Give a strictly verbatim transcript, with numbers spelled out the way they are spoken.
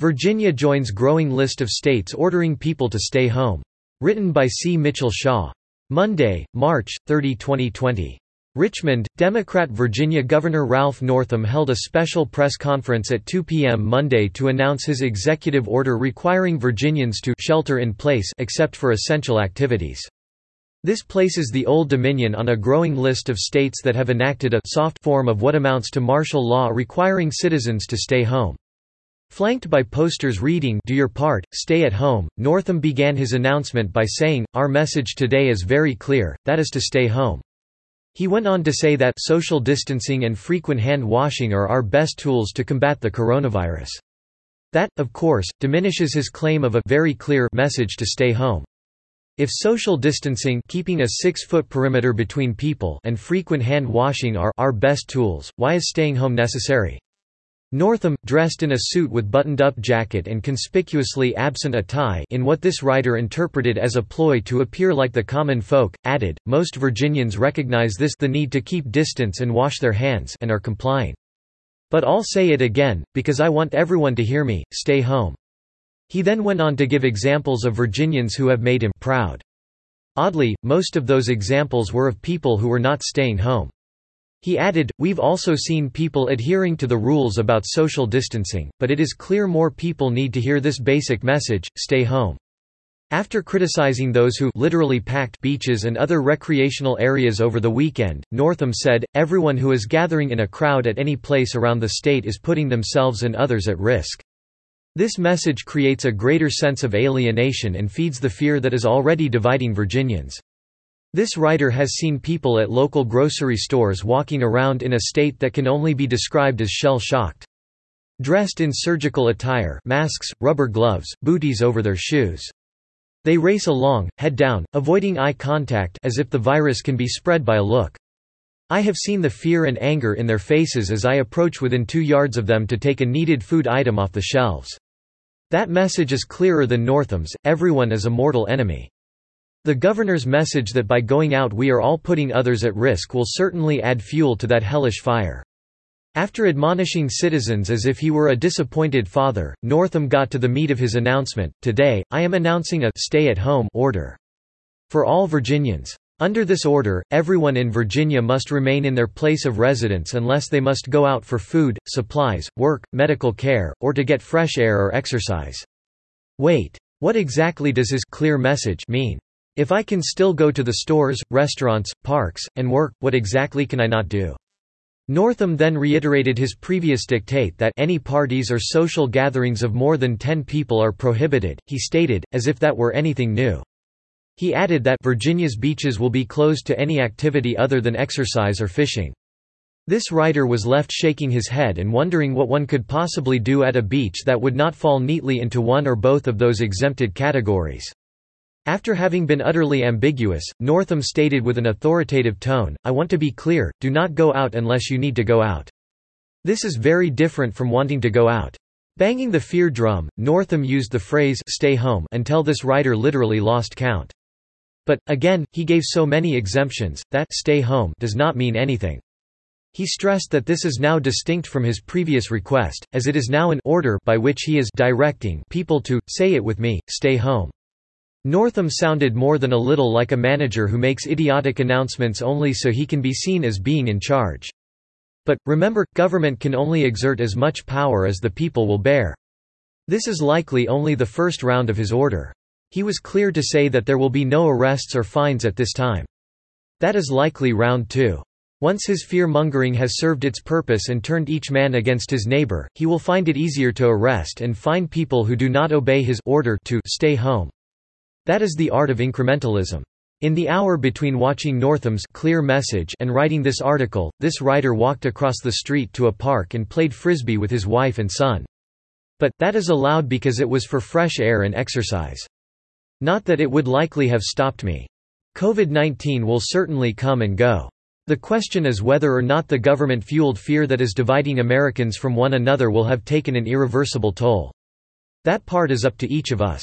Virginia joins growing list of states ordering people to stay home. Written by C. Mitchell Shaw. Monday, March thirtieth, twenty twenty. Richmond, Democrat. Virginia Governor Ralph Northam held a special press conference at two p m Monday to announce his executive order requiring Virginians to shelter in place except for essential activities. This places the Old Dominion on a growing list of states that have enacted a soft form of what amounts to martial law requiring citizens to stay home. Flanked by posters reading, "Do your part, stay at home," Northam began his announcement by saying, "Our message today is very clear, that is to stay home." He went on to say that social distancing and frequent hand washing are our best tools to combat the coronavirus. That, of course, diminishes his claim of a very clear message to stay home. If social distancing, keeping a six-foot perimeter between people, and frequent hand washing are our best tools, why is staying home necessary? Northam, dressed in a suit with buttoned-up jacket and conspicuously absent a tie in what this writer interpreted as a ploy to appear like the common folk, added, "Most Virginians recognize this, the need to keep distance and wash their hands, and are complying. But I'll say it again, because I want everyone to hear me, stay home." He then went on to give examples of Virginians who have made him proud. Oddly, most of those examples were of people who were not staying home. He added, "We've also seen people adhering to the rules about social distancing, but it is clear more people need to hear this basic message, stay home." After criticizing those who literally packed beaches and other recreational areas over the weekend, Northam said, "Everyone who is gathering in a crowd at any place around the state is putting themselves and others at risk. This message creates a greater sense of alienation and feeds the fear that is already dividing Virginians." This writer has seen people at local grocery stores walking around in a state that can only be described as shell-shocked. Dressed in surgical attire, masks, rubber gloves, booties over their shoes. They race along, head down, avoiding eye contact as if the virus can be spread by a look. I have seen the fear and anger in their faces as I approach within two yards of them to take a needed food item off the shelves." That message is clearer than Northam's, "Everyone is a mortal enemy." The governor's message that by going out we are all putting others at risk will certainly add fuel to that hellish fire. After admonishing citizens as if he were a disappointed father, Northam got to the meat of his announcement, "Today, I am announcing a stay-at-home order for all Virginians. Under this order, everyone in Virginia must remain in their place of residence unless they must go out for food, supplies, work, medical care, or to get fresh air or exercise." Wait. What exactly does his clear message mean? If I can still go to the stores, restaurants, parks, and work, what exactly can I not do? Northam then reiterated his previous dictate that any parties or social gatherings of more than ten people are prohibited, he stated, as if that were anything new. He added that Virginia's beaches will be closed to any activity other than exercise or fishing. This writer was left shaking his head and wondering what one could possibly do at a beach that would not fall neatly into one or both of those exempted categories. After having been utterly ambiguous, Northam stated with an authoritative tone, "I want to be clear, do not go out unless you need to go out." This is very different from wanting to go out. Banging the fear drum, Northam used the phrase "stay home" until this writer literally lost count. But, again, he gave so many exemptions, that "stay home" does not mean anything. He stressed that this is now distinct from his previous request, as it is now an order by which he is directing people to, say it with me, stay home. Northam sounded more than a little like a manager who makes idiotic announcements only so he can be seen as being in charge. But, remember, government can only exert as much power as the people will bear. This is likely only the first round of his order. He was clear to say that there will be no arrests or fines at this time. That is likely round two. Once his fear-mongering has served its purpose and turned each man against his neighbor, he will find it easier to arrest and fine people who do not obey his order to stay home. That is the art of incrementalism. In the hour between watching Northam's clear message and writing this article, this writer walked across the street to a park and played frisbee with his wife and son. But, that is allowed because it was for fresh air and exercise. Not that it would likely have stopped me. COVID nineteen will certainly come and go. The question is whether or not the government-fueled fear that is dividing Americans from one another will have taken an irreversible toll. That part is up to each of us.